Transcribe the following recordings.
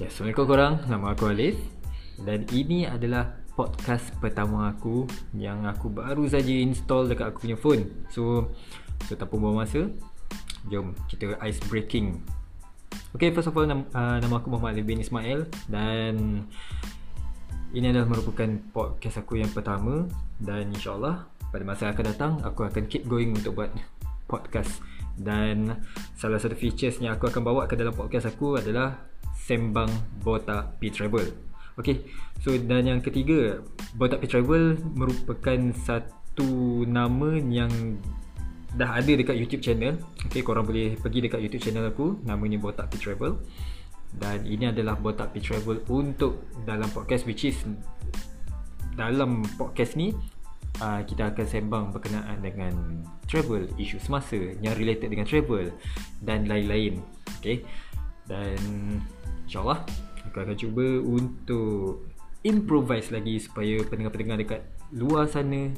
Ya, assalamualaikum korang. Nama aku Alif. Dan ini adalah podcast pertama aku yang aku baru saja install dekat aku punya phone. So tanpa buang masa, jom kita ice breaking. Okay, first of all, nama aku Muhammad bin Ismail. Dan ini adalah merupakan podcast aku yang pertama. Dan insyaAllah pada masa akan datang, aku akan keep going untuk buat podcast. Dan salah satu features yang aku akan bawa ke dalam podcast aku adalah Sembang Botak P Travel. Okay, so dan yang ketiga, Botak P Travel merupakan satu nama yang dah ada dekat YouTube channel. Okay, korang boleh pergi dekat YouTube channel aku, namanya Botak P Travel. Dan ini adalah Botak P Travel untuk dalam podcast, which is dalam podcast ni kita akan sembang berkenaan dengan travel, isu semasa yang related dengan travel dan lain-lain. Okay, dan insyaAllah aku akan cuba untuk improvise lagi supaya pendengar-pendengar dekat luar sana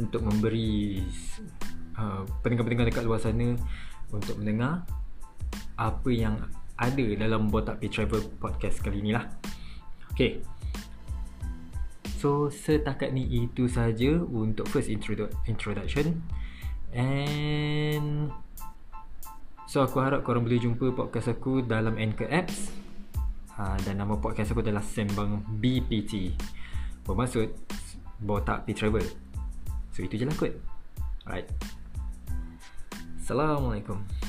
untuk memberi pendengar-pendengar dekat luar sana untuk mendengar apa yang ada dalam Botak P Travel podcast kali inilah. Okay, so setakat ni itu sahaja untuk first introduction. And so aku harap korang boleh jumpa podcast aku dalam Anchor Apps. Dan nama podcast aku adalah Sembang BPT, bermaksud Botak P Travel. So itu je lah kot. Alright, Assalamualaikum.